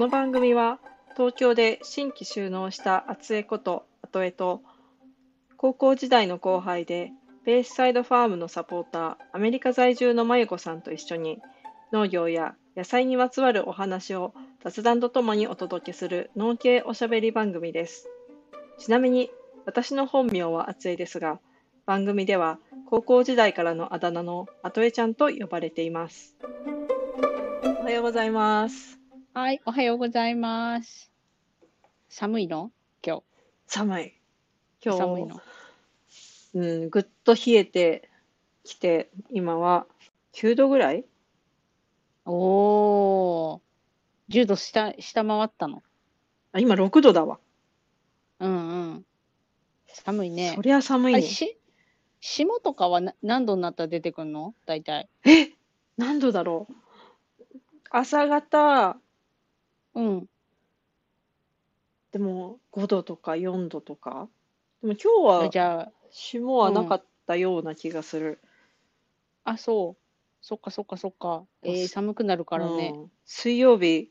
の番組は東京で新規就農した厚江こと後江と高校時代の後輩でベースサイドファームのサポーターアメリカ在住のまゆこさんと一緒に農業や野菜にまつわるお話を雑談とともにお届けする農系おしゃべり番組です。ちなみに私の本名は厚江ですが、番組では高校時代からのあだ名の後江ちゃんと呼ばれています。おはようございます。はい、おはようございます。寒いの？今日寒い。今日寒いの、ぐっと冷えてきて、今は9度ぐらい。おー、10度下回ったの？あ、今6度だわ。寒いね。そりゃ寒いね。霜とかは何度になったら出てくるの？大体何度だろう。朝方でも5度とか4度とか。でも今日はじゃあ霜はなかったような気がする。あ、そう。そっかそっかそっか。寒くなるからね。水曜日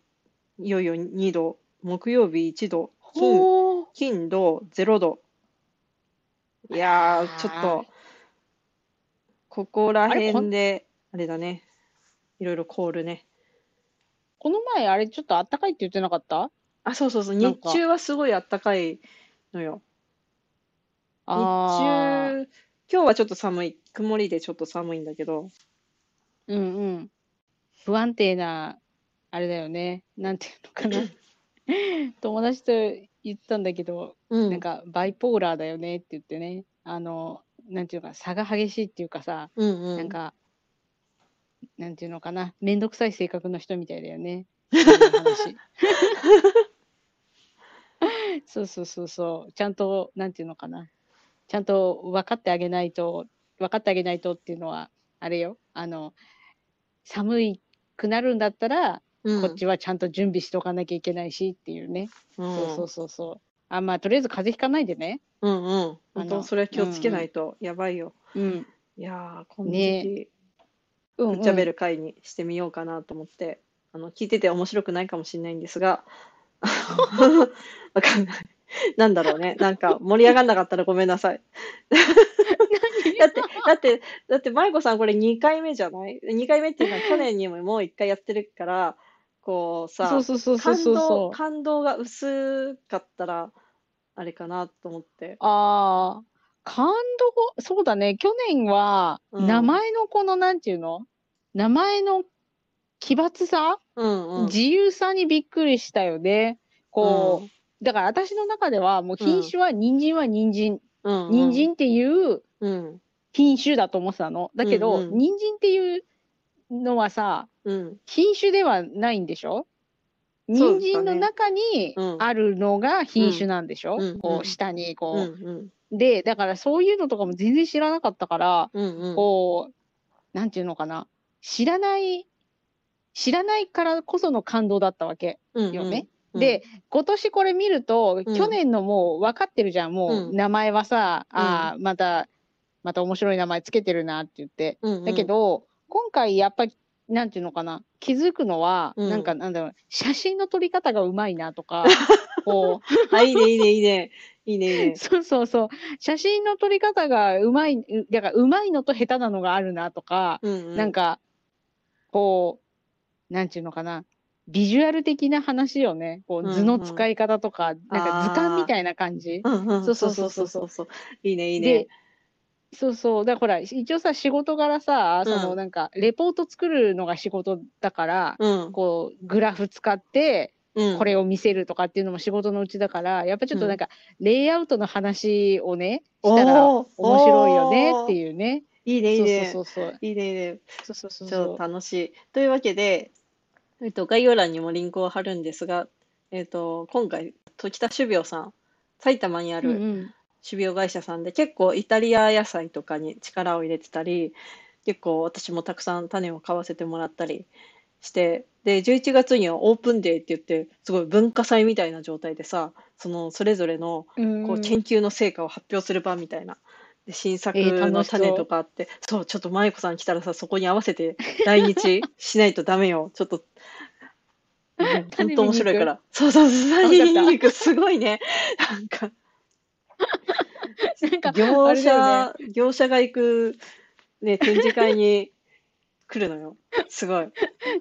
いよいよ2度、木曜日1度、金土0度。いやー、ちょっとここら辺であれだね。いろいろ凍るね。この前あれちょっとあったかいって言ってなかった？あ、そうそうそう。日中はすごいあったかいのよ。日中、今日はちょっと寒い、曇りでちょっと寒いんだけど、不安定なあれだよね。なんていうのかな友達と言ったんだけど、なんかバイポーラーだよねって言ってね、なんていうか差が激しいっていうかさ、なんかなんていうのかな、めんどくさい性格の人みたいだよねそうそうそうそう、ちゃんとなんていうのかな、ちゃんと分かってあげないとっていうのはあれよ、寒くなるんだったら、こっちはちゃんと準備しておかなきゃいけないしっていうね、そうそうそう。あ、まあとりあえず風邪ひかないでね。本当それは気をつけないと、やばいよ。いやー、この時期おしゃべる会にしてみようかなと思って、聞いてて面白くないかもしれないんですが、わかんない。なんだろうね。なんか盛り上がんなかったらごめんなさい。だってまゆこさんこれ2回目じゃない？ 2 回目っていうのは去年にもう1回やってるから、こうさ、感動が薄かったらあれかなと思って。ああ、感動、そうだね。去年は名前のこのなんていうの、名前の奇抜さ、自由さにびっくりしたよね。こう、だから私の中ではもう品種は人参は人参、人参っていう品種だと思ってたの。だけど、人参っていうのはさ、品種ではないんでしょ？人参の中にあるのが品種なんでしょ？こう下にこう、で、だからそういうのとかも全然知らなかったから、こうなんていうのかな、知らないからこその感動だったわけよね。で、今年これ見ると、去年のもう分かってるじゃん。もう名前はさ、ああ、また面白い名前つけてるなって言って、だけど今回やっぱりなんていうのかな、気づくのは、なんかなんだろう、写真の撮り方がうまいなとかこうあ、いいねそう、写真の撮り方がうまい、だからうまいのと下手なのがあるなとか、なんかこうなんていうのかな、ビジュアル的な話よね。こう図の使い方とか、なんか図鑑みたいな感じ。そう。いいね。で、そう。だからほら、一応さ、仕事柄さ、そのなんかレポート作るのが仕事だから、こうグラフ使ってこれを見せるとかっていうのも仕事のうちだから、やっぱちょっとなんかレイアウトの話をね、したら面白いよねっていうね。いいね。楽しい。というわけで。概要欄にもリンクを貼るんですが、今回時田種苗さん、埼玉にある種苗会社さんで、結構イタリア野菜とかに力を入れてたり、結構私もたくさん種を買わせてもらったりして、で11月にはオープンデーって言って、すごい文化祭みたいな状態でさ、それぞれのこう研究の成果を発表する場みたいな。新作の種とかあって、そう、ちょっとまゆこさん来たらさ、そこに合わせて来日しないとダメよ。ちょっとほんと面白いから。そうそう、種見に行く。すごいね。なんか業者が行く、ね、展示会に来るのよ。すごい。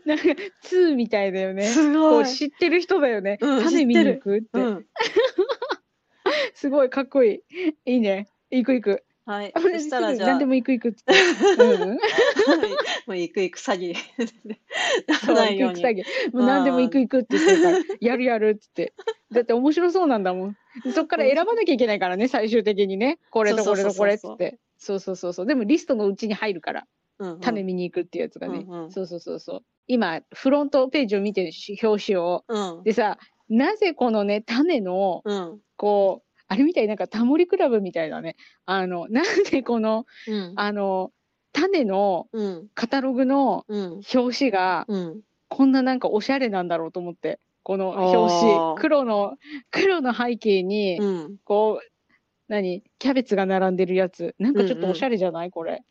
なんか、2みたいだよね。すごい。こう知ってる人だよね。うん、種見に行くって。うん、すごい、かっこいい。いいね。行く。はい。そしたらじゃあ。何でも行くって。うんもう行く詐欺。ないように。もう何でも行くって言ってるから、やるって言って。だって面白そうなんだもん。そっから選ばなきゃいけないからね、最終的にね。これとこれとこれって。そうそう。でもリストのうちに入るから。種見に行くっていうやつがね。そう。今、フロントページを見てる表紙を。でさ、なぜこのね、種の、こう、あれみたいになんかタモリクラブみたいなね。なんでこの、種のカタログの表紙が、こんななんかおしゃれなんだろうと思って。この表紙。黒の背景に、こう、キャベツが並んでるやつ。なんかちょっとおしゃれじゃないこれ。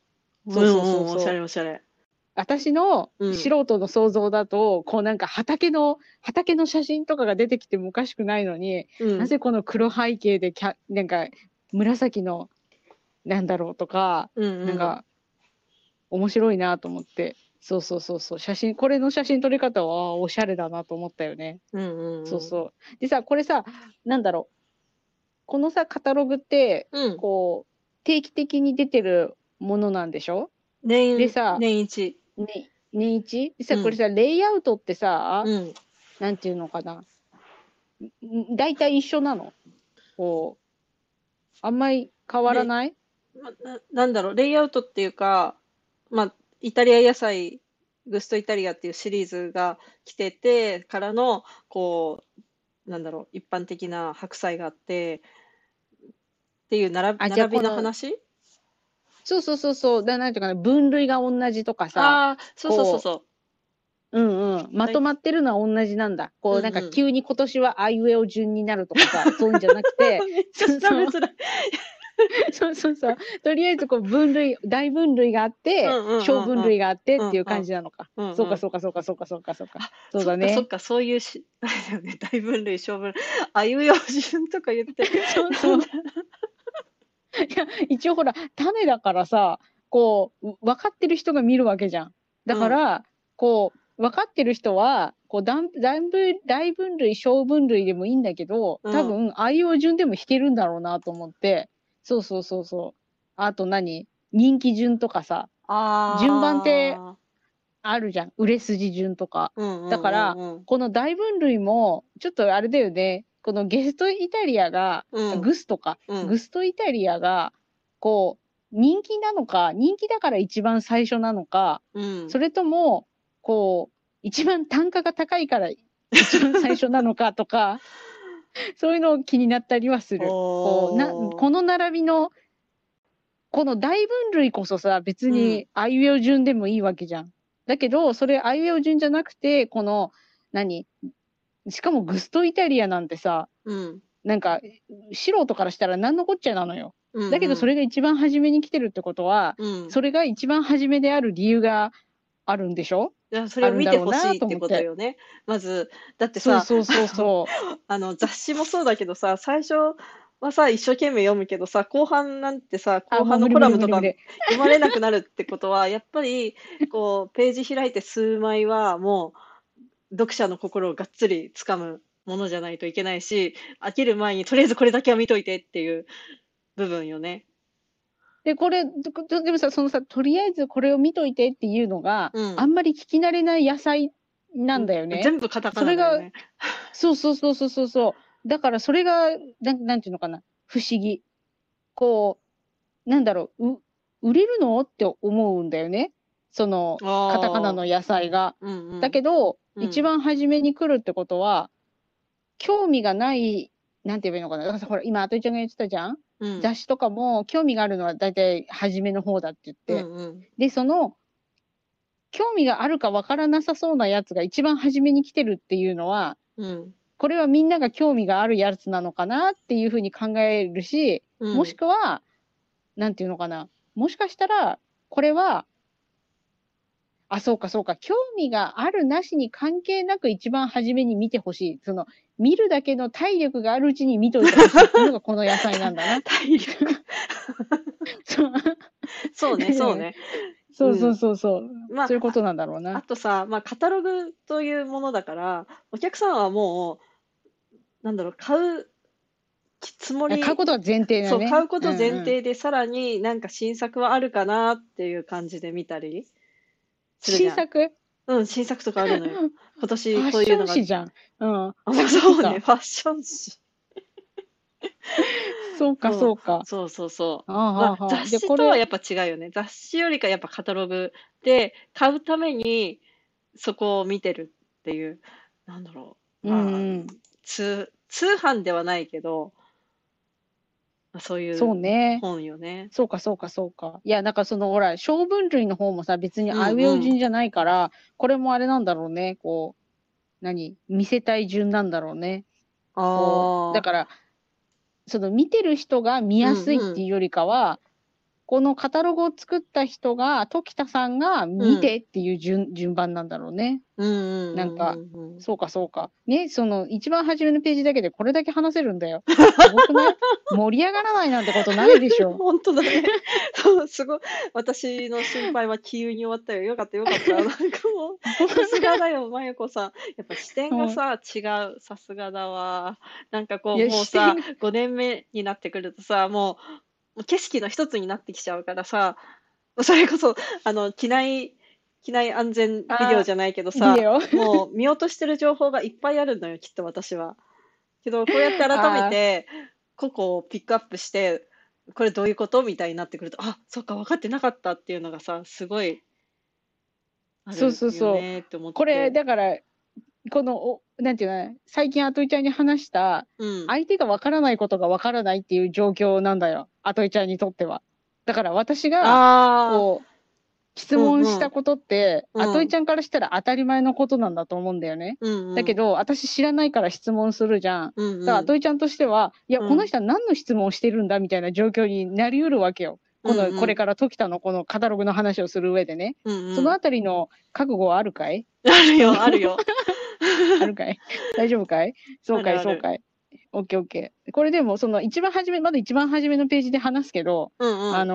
そう。おしゃれ。私の素人の想像だと、こうなんか畑の写真とかが出てきてもおかしくないのに、なぜこの黒背景でなんか紫のなんだろうとか、なんか面白いなと思って、そうこれの写真撮り方はおしゃれだなと思ったよね。そう。でさ、これさ、なんだろう、このさカタログってこう定期的に出てるものなんでしょ？でさ、年一。年一でさ、これさ、レイアウトってさ、なんていうのかな、大体一緒なの？こうあんまり変わらない？なんだろう、レイアウトっていうか、まあ、イタリア野菜グストイタリアっていうシリーズが来ててからの、こうなんだろう、一般的な白菜があってっていう並びの話？そう。なんていうかな、分類が同じとかさ。そう。まとまってるのは同じなんだ。こう、なんか急に今年はあいうえお順になるとかさ、そういうんじゃなくて。そう。とりあえず、こう、大分類があって、小分類があってっていう感じなのか。そうか。そうだね。そっか、そういうあれだよね。大分類、小分類、あいうえお順とか言って。そう。いや一応ほら種だからさ、こう分かってる人が見るわけじゃん。だから、こう分かってる人はこう大分類小分類でもいいんだけど、多分あいうえお順でも弾けるんだろうなと思って。そう。あと人気順とかさ、順番ってあるじゃん。売れ筋順とか。だからこの大分類もちょっとあれだよね。このグストイタリアがこう人気なのか、人気だから一番最初なのか、それともこう一番単価が高いから一番最初なのかとかそういうの気になったりはする。この並びのこの大分類こそさ、別にあいうえお順でもいいわけじゃん。だけどそれあいうえお順じゃなくて、このしかもグストイタリアなんてさ、なんか素人からしたら何のこっちゃなのよ。だけどそれが一番初めに来てるってことは、それが一番初めである理由があるんでしょ？それを見てほしいってことよね。まずだってさ、雑誌もそうだけどさ、最初はさ一生懸命読むけどさ、後半のコラムとか読まれなくなるってことはやっぱりこうページ開いて数枚はもう読者の心をがっつりつかむものじゃないといけないし、飽きる前にとりあえずこれだけは見といてっていう部分よね。でこれでもさ、そのさ、とりあえずこれを見といてっていうのが、あんまり聞き慣れない野菜なんだよね。全部カタカナだよね。そう。だからそれがなんていうのかな、不思議。こうなんだろう、売れるのって思うんだよね。そのカタカナの野菜が。だけど一番初めに来るってことは、興味がない、なんて言えばいいのかな。だからほら、今、アトイちゃんが言ってたじゃん、雑誌とかも、興味があるのは大体初めの方だって言って。で、その、興味があるかわからなさそうなやつが一番初めに来てるっていうのは、これはみんなが興味があるやつなのかなっていうふうに考えるし、もしくは、なんていうのかな。もしかしたら、これは、あ、そうかそうか。興味があるなしに関係なく一番初めに見てほしい。その、見るだけの体力があるうちに見といてほしいっていうのがこの野菜なんだな。体力そうね、そうね。そう、まあ、そういうことなんだろうな。あとさ、まあ、カタログというものだから、お客さんはもう、なんだろう、買うつもり。買うことは前提だね。そう、買うこと前提で、さらになんか新作はあるかなっていう感じで見たり。新作？うん、新作とかあるのよ。今年こういうのが。ファッション誌じゃん。うん。あ、そうね、ファッション誌。そうか、そうか。そうそうそう。まあ、雑誌とはやっぱ違うよね。雑誌よりかやっぱカタログで買うためにそこを見てるっていう、なんだろう。まあ、通販ではないけど、そういう本よね。そうかそうかそうか。いや、なんかそのほら、小分類の方もさ、別にあうえお順じゃないから、これもあれなんだろうね。こう、見せたい順なんだろうね。ああ。だから、その見てる人が見やすいっていうよりかは、このカタログを作った人が、時田さんが見てっていう順番なんだろうね。なんか、そうかそうか。ね、その一番初めのページだけでこれだけ話せるんだよ。すごくない？盛り上がらないなんてことないでしょ。本当だね。そう、すごい。私の心配は急に終わったよ。よかったよかった。なんかもう、さすがだよ、まゆこさん。やっぱ視点がさ、違う。さすがだわ。なんかこう、もうさ、5年目になってくるとさ、もう、景色の一つになってきちゃうからさ、それこそ機内安全ビデオじゃないけどさ、もう見落としてる情報がいっぱいあるのよ、きっと私は。けどこうやって改めて個々をピックアップして、これどういうことみたいになってくると、あ、そっか、分かってなかったっていうのがさ、すごいあるよねって思って。そうそうそう。これだからこのなんていうの、最近アトイちゃんに話した、相手がわからないことがわからないっていう状況なんだよ、アトイちゃんにとっては。だから私がこう質問したことって、アトイちゃんからしたら当たり前のことなんだと思うんだよね。だけど私知らないから質問するじゃん。だからアトイちゃんとしては、いや、この人は何の質問をしてるんだみたいな状況になりうるわけよ。これから時田のこのカタログの話をする上でね。そのあたりの覚悟はあるかい？あるよ、あるよ。あるかい？大丈夫かい？そうかい、そうかい。オッケーオッケー。これでも、その一番初め、まだ一番初めのページで話すけど、なん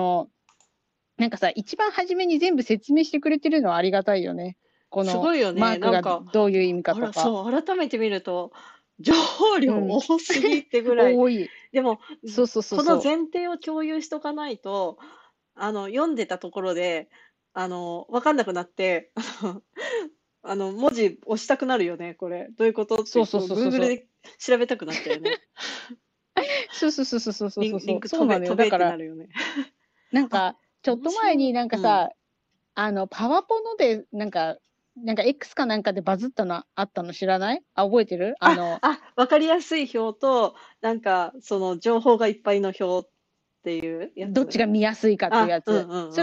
かさ、一番初めに全部説明してくれてるのはありがたいよね。このマークがどういう意味かとか。そう、改めて見ると、情報量多すぎってぐらい。多い。でも、この前提を共有しとかないと、読んでたところで、わかんなくなって、文字押したくなるよね、これ。どういうことって、Google で調べたくなったよね。そう。リンク飛べってなるよね。なんか、ちょっと前になんかさ、パワポので、なんか X かなんかでバズったのあったの知らない？あ、覚えてる？わかりやすい表と、なんか、その、情報がいっぱいの表っていうやつ。どっちが見やすいかっていうやつ。そ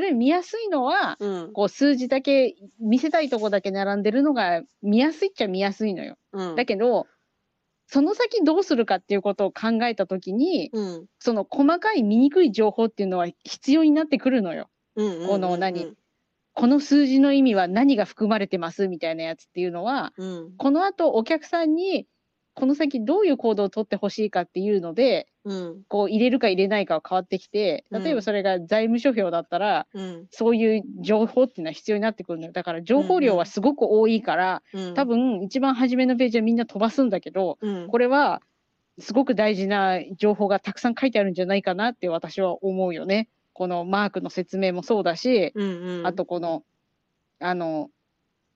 れ見やすいのは、こう数字だけ見せたいとこだけ並んでるのが見やすいっちゃ見やすいのよ。だけどその先どうするかっていうことを考えた時に、その細かい見にくい情報っていうのは必要になってくるのよ。この数字の意味は何が含まれてますみたいなやつっていうのは、このあとお客さんにこの先どういう行動を取ってほしいかっていうので、こう入れるか入れないかは変わってきて、例えばそれが財務諸表だったら、そういう情報っていうのは必要になってくるのよ。だから情報量はすごく多いから、多分一番初めのページはみんな飛ばすんだけど、これはすごく大事な情報がたくさん書いてあるんじゃないかなって私は思うよね。このマークの説明もそうだし、あとこの、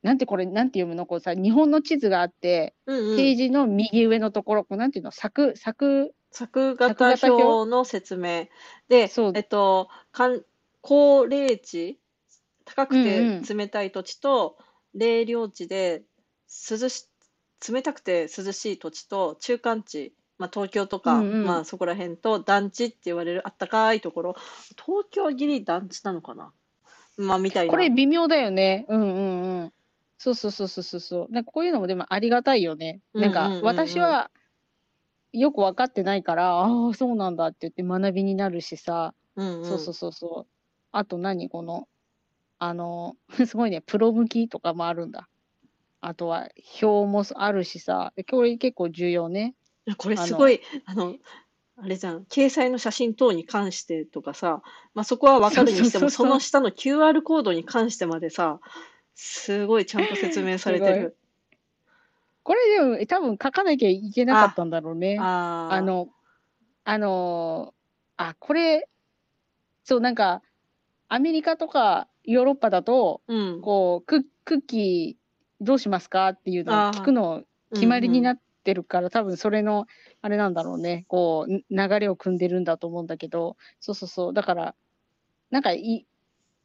なんてこれ、なんて読むの？こうさ、日本の地図があって、ページの右上のところ、なんていうの？作型表の説明。で、高冷地、高くて冷たい土地と、冷涼地で冷たくて涼しい土地と、中間地、まあ、東京とか、まあ、そこら辺と、団地って言われるあったかいところ、東京ギリ団地なのかな？まあ、みたいな。これ微妙だよね。そう。なんかこういうのもでもありがたいよね。なんか私はよく分かってないから、ああ、そうなんだって言って学びになるしさ。あと何この、すごいね、プロ向きとかもあるんだ。あとは表もあるしさ、これ結構重要ね。これすごいあれじゃん、掲載の写真等に関してとかさ、まあ、そこは分かるにしても、 その下の QR コードに関してまでさ、すごいちゃんと説明されてる。これでも多分書かなきゃいけなかったんだろうね。これそうなんかアメリカとかヨーロッパだと、うん、こうクッキーどうしますかっていうのを聞くの決まりになってるから、うんうん、多分それのあれなんだろうね、こう流れを組んでるんだと思うんだけど、そうそうそう、だからなんか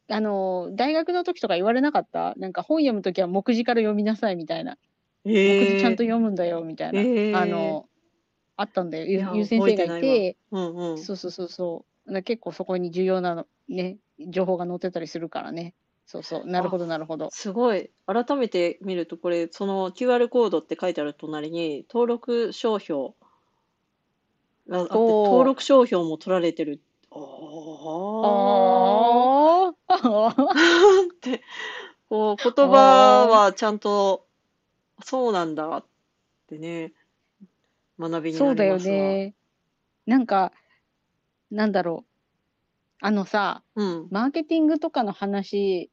大学の時とか言われなかった？なんか本読む時は目次から読みなさいみたいな、目次ちゃんと読むんだよみたいな、あったんだよ、いう先生がいて、うんうん、そうそうそうそう、結構そこに重要なのね、情報が載ってたりするからね。そうそう、なるほどなるほど。すごい改めて見ると、これその QR コードって書いてある隣に登録商標があって、登録商標も取られてる。ってこう言葉はちゃんとそうなんだってね、学びになりますわ。そうだよね。なんかなんだろう、さ、うん、マーケティングとかの話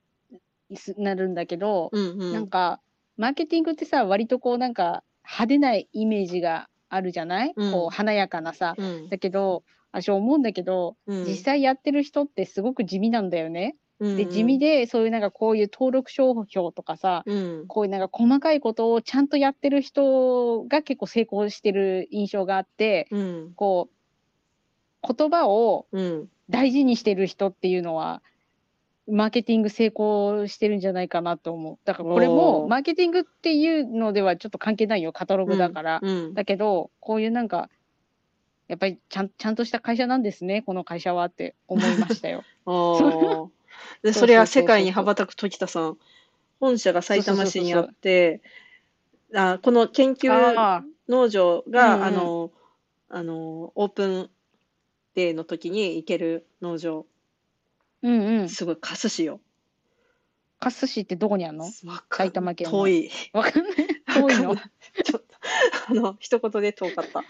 になるんだけど、うんうん、なんかマーケティングってさ、割とこうなんか派手ないイメージがあるじゃない、うん、こう華やかなさ、うん、だけど私思うんだけど、うん、実際やってる人ってすごく地味なんだよね、うんうん、で地味で、そういうなんかこういう登録商標とかさ、うん、こういうなんか細かいことをちゃんとやってる人が結構成功してる印象があって、うん、こう言葉を、うん、大事にしてる人っていうのはマーケティング成功してるんじゃないかなと思う。だからこれもマーケティングっていうのではちょっと関係ないよ、カタログだから、うんうん、だけどこういうなんかやっぱりちゃんとした会社なんですね、この会社はって思いましたよ。でそれは世界に羽ばたく時田さん、本社が埼玉市にあって、この研究農場がオープンデーの時に行ける農場、うんうん、すごい。カス市よ。カス市ってどこにあるの？埼玉県の。遠い。わかんない。遠いの。ちょっと一言で遠かった。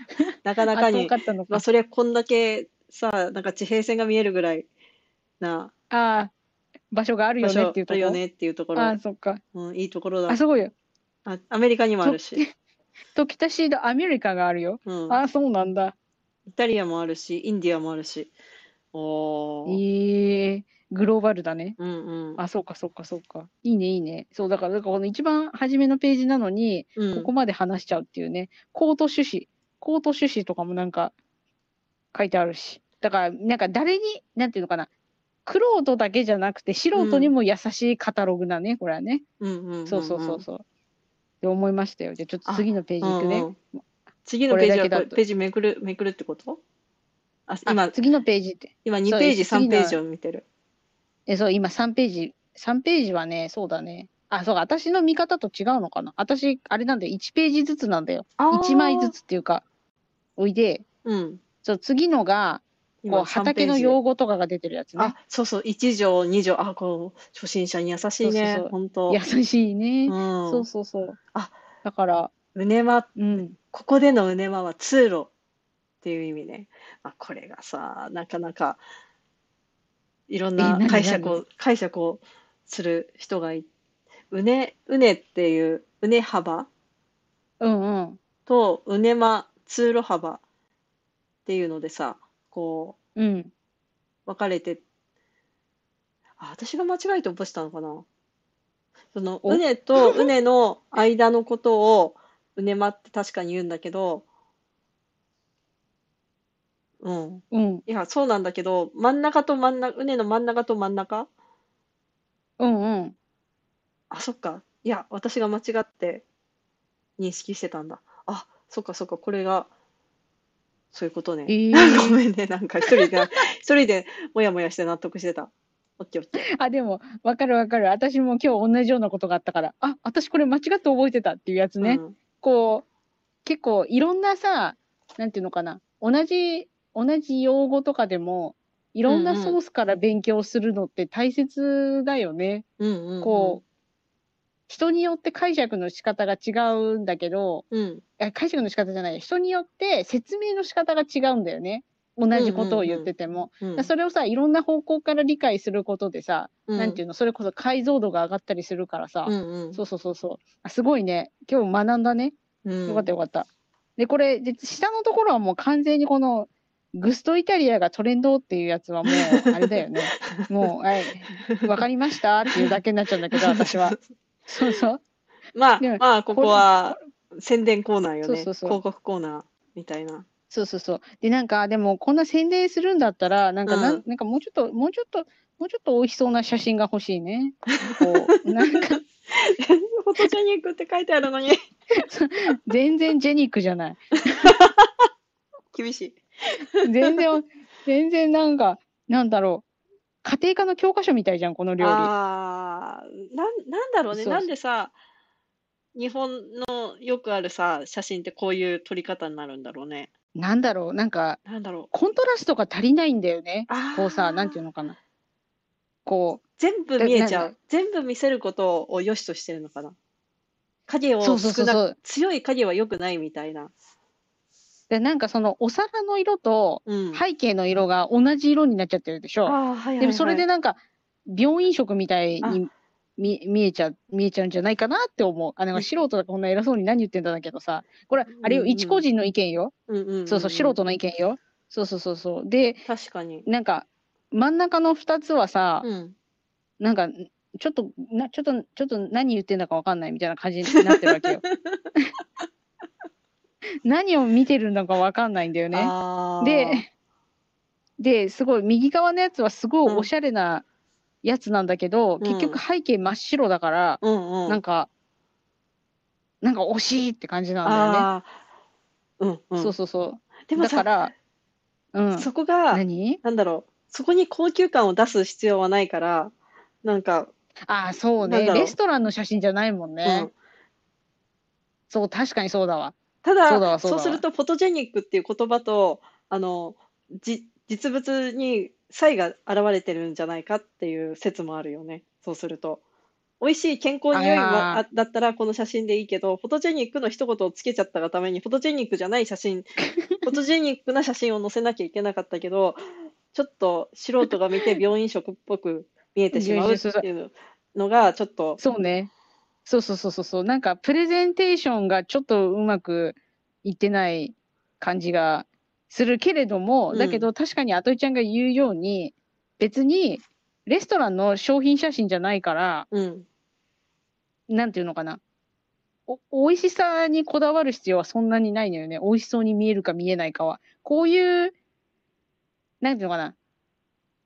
なかなかに。かまあそれこんだけさ、なんか地平線が見えるぐらいな。場所があるよねっていうところ。よねっていうところ。そっか。うん、いいところだ。すごいよ。アメリカにもあるし。時田市のアメリカがあるよ。うん、そうなんだ。イタリアもあるし、インディアもあるし、グローバルだね。うんうん。そうかそうかそうか。いいねいいね。そうだからこの一番初めのページなのに、うん、ここまで話しちゃうっていうね。コート趣旨とかもなんか書いてあるし、だからなんか誰になんていうのかな、玄人だけじゃなくて素人にも優しいカタログだね、うん、これはね。そうそうそうそう。って思いましたよ。じゃあちょっと次のページいくね。次のページはページめくるってこと？今次のページって今2ページ3ページを見てる。そう今3ページはね、そうだね。そうか、私の見方と違うのかな。私あれなんだよ、1ページずつなんだよ。1枚ずつっていうか。おいで。うん。そう次のがこう畑の用語とかが出てるやつね。そうそう、1条2条こう初心者に優しいね。本当。優しいね。そうそうそう。だからうねま。うん。ここでのうねまは通路っていう意味ね。これがさ、なかなかいろんな解釈をする人がうねっていううね幅、うんうん、とうねま通路幅っていうのでさ、こう、うん、分かれて、私が間違えて覚えてたのかな。そのうねとうねの間のことをうねまって確かに言うんだけど、うん、うん、いやそうなんだけど、真ん中と真ん中、うねの真ん中と真ん中、うんうん、そっか、いや私が間違って認識してたんだ。そっかそっか、これがそういうことね。ごめんね、なんか一人でモヤモヤして納得してた。でも分かる分かる。私も今日同じようなことがあったから、私これ間違って覚えてたっていうやつね、うん、こう結構いろんなさ、なんていうのかな、同じ用語とかでもいろんなソースから勉強するのって大切だよね、うんうん、こう人によって解釈の仕方が違うんだけど、うん、解釈の仕方じゃない、人によって説明の仕方が違うんだよね、同じことを言ってても、うんうんうん、それをさいろんな方向から理解することでさ、うん、なんていうの、それこそ解像度が上がったりするからさ、うんうん、そうそうそうそう、あ、すごいね、今日学んだね、うん、よかったよかった。でこれで下のところはもう完全にこのグストイタリアがトレンドっていうやつはもうあれだよねもう、はい、わかりましたっていうだけになっちゃうんだけど私はそうそう、まあまあここは宣伝コーナーよね。そうそうそう、広告コーナーみたいな。そうそうそう。でなんかでもこんな宣伝するんだったらなんかうん、なんかもうちょっと美味しそうな写真が欲しいね。こうなんかフォトジェニックって書いてあるのに全然ジェニックじゃない。厳しい。全然なんかなんだろう。家庭科の教科書みたいじゃんこの料理。ああ、なんだろうね。そうそう、なんでさ日本のよくあるさ写真ってこういう撮り方になるんだろうね。なんだろう、なんかなんだろう、コントラストが足りないんだよね。こうさ、なんていうのかな、こう全部見えちゃう、全部見せることを良しとしてるのかな。影を少なく、そうそうそうそう、強い影は良くないみたいな。でなんかそのお皿の色と背景の色が同じ色になっちゃってるでしょ、うん、はいはいはい、でもそれでなんか病院食みたいに見えちゃうんじゃないかなって思う。あ、なんか素人だからこんな偉そうに何言ってんだけどさ、これあれよ、一個人の意見よ、うんうん、そうそう、素人の意見よ、そうそうそうそう。で確かになんか真ん中の2つはさ、うん、なんかちょっと何言ってんだか分かんないみたいな感じになってるわけよ何を見てるのか分かんないんだよね。ですごい右側のやつはすごいおしゃれなやつなんだけど、うん、結局背景真っ白だから、うんうん、なんか惜しいって感じなんだよね。うんうん、そうそうそう。でもだから、うん、そこがなんだろう、そこに高級感を出す必要はないから、なんか、あ、そうね、レストランの写真じゃないもんね。うん、そう、確かにそうだわ。ただそうするとフォトジェニックっていう言葉と実物に差異が現れてるんじゃないかっていう説もあるよね。そうすると美味しい健康に良いだったらこの写真でいいけど、フォトジェニックの一言をつけちゃったがためにフォトジェニックじゃない写真フォトジェニックな写真を載せなきゃいけなかったけどちょっと素人が見て病院食っぽく見えてしまうっていうのがちょっとそうね、そうそうそうそう、なんかプレゼンテーションがちょっとうまくいってない感じがするけれども、うん、だけど確かにあといちゃんが言うように別にレストランの商品写真じゃないから、うん、なんていうのかな、美味しさにこだわる必要はそんなにないのよね。美味しそうに見えるか見えないかはこういうなんていうのかな、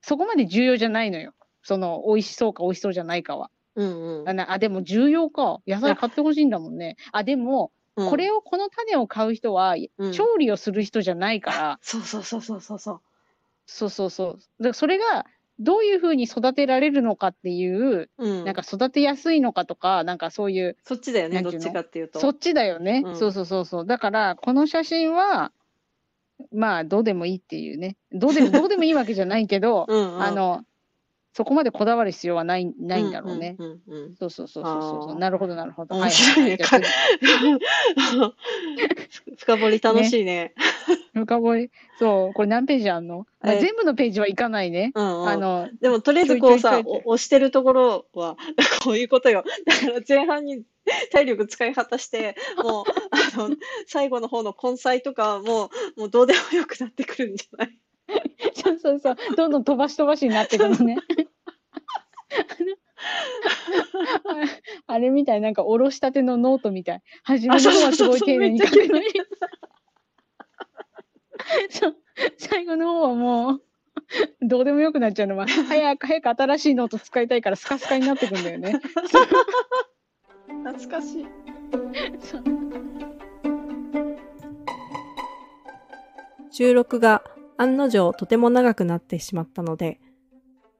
そこまで重要じゃないのよ、その美味しそうか美味しそうじゃないかは。うんうん、あ、でも重要か、野菜買ってほしいんだもんね。あ、でも、うん、この種を買う人は、うん、調理をする人じゃないから。そうそうそうそうそうそう。そうそうそう。だからそれがどういう風に育てられるのかっていう、うん、なんか育てやすいのかとか、なんかそういう。そっちだよね。どっちかっていうと。そっちだよね。うん、そうそうそうそう。だからこの写真はまあどうでもいいっていうね。どうでもいいわけじゃないけど、うんうん、そこまでこだわる必要はないんだろうね。うんうんうん、そうそうそうそう。なるほどなるほど。面白いね。深掘り楽しいね。深掘り。そう、これ何ページあんの？まあ、全部のページはいかないね。うんうん、でもとりあえずこうさ、押してるところはこういうことよ。だから前半に体力使い果たして、もう最後の方の根菜とかもうどうでもよくなってくるんじゃない？そうそうそう、どんどん飛ばしになってくるねあれみたい、なんかおろしたてのノートみたい、初めの方はすごい丁寧に書くのに最後の方はもうどうでもよくなっちゃうのは早く新しいノート使いたいからスカスカになってくんだよね懐かしい収録が案の定とても長くなってしまったので、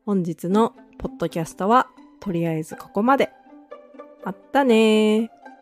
本日のポッドキャストはとりあえずここまで。またねー。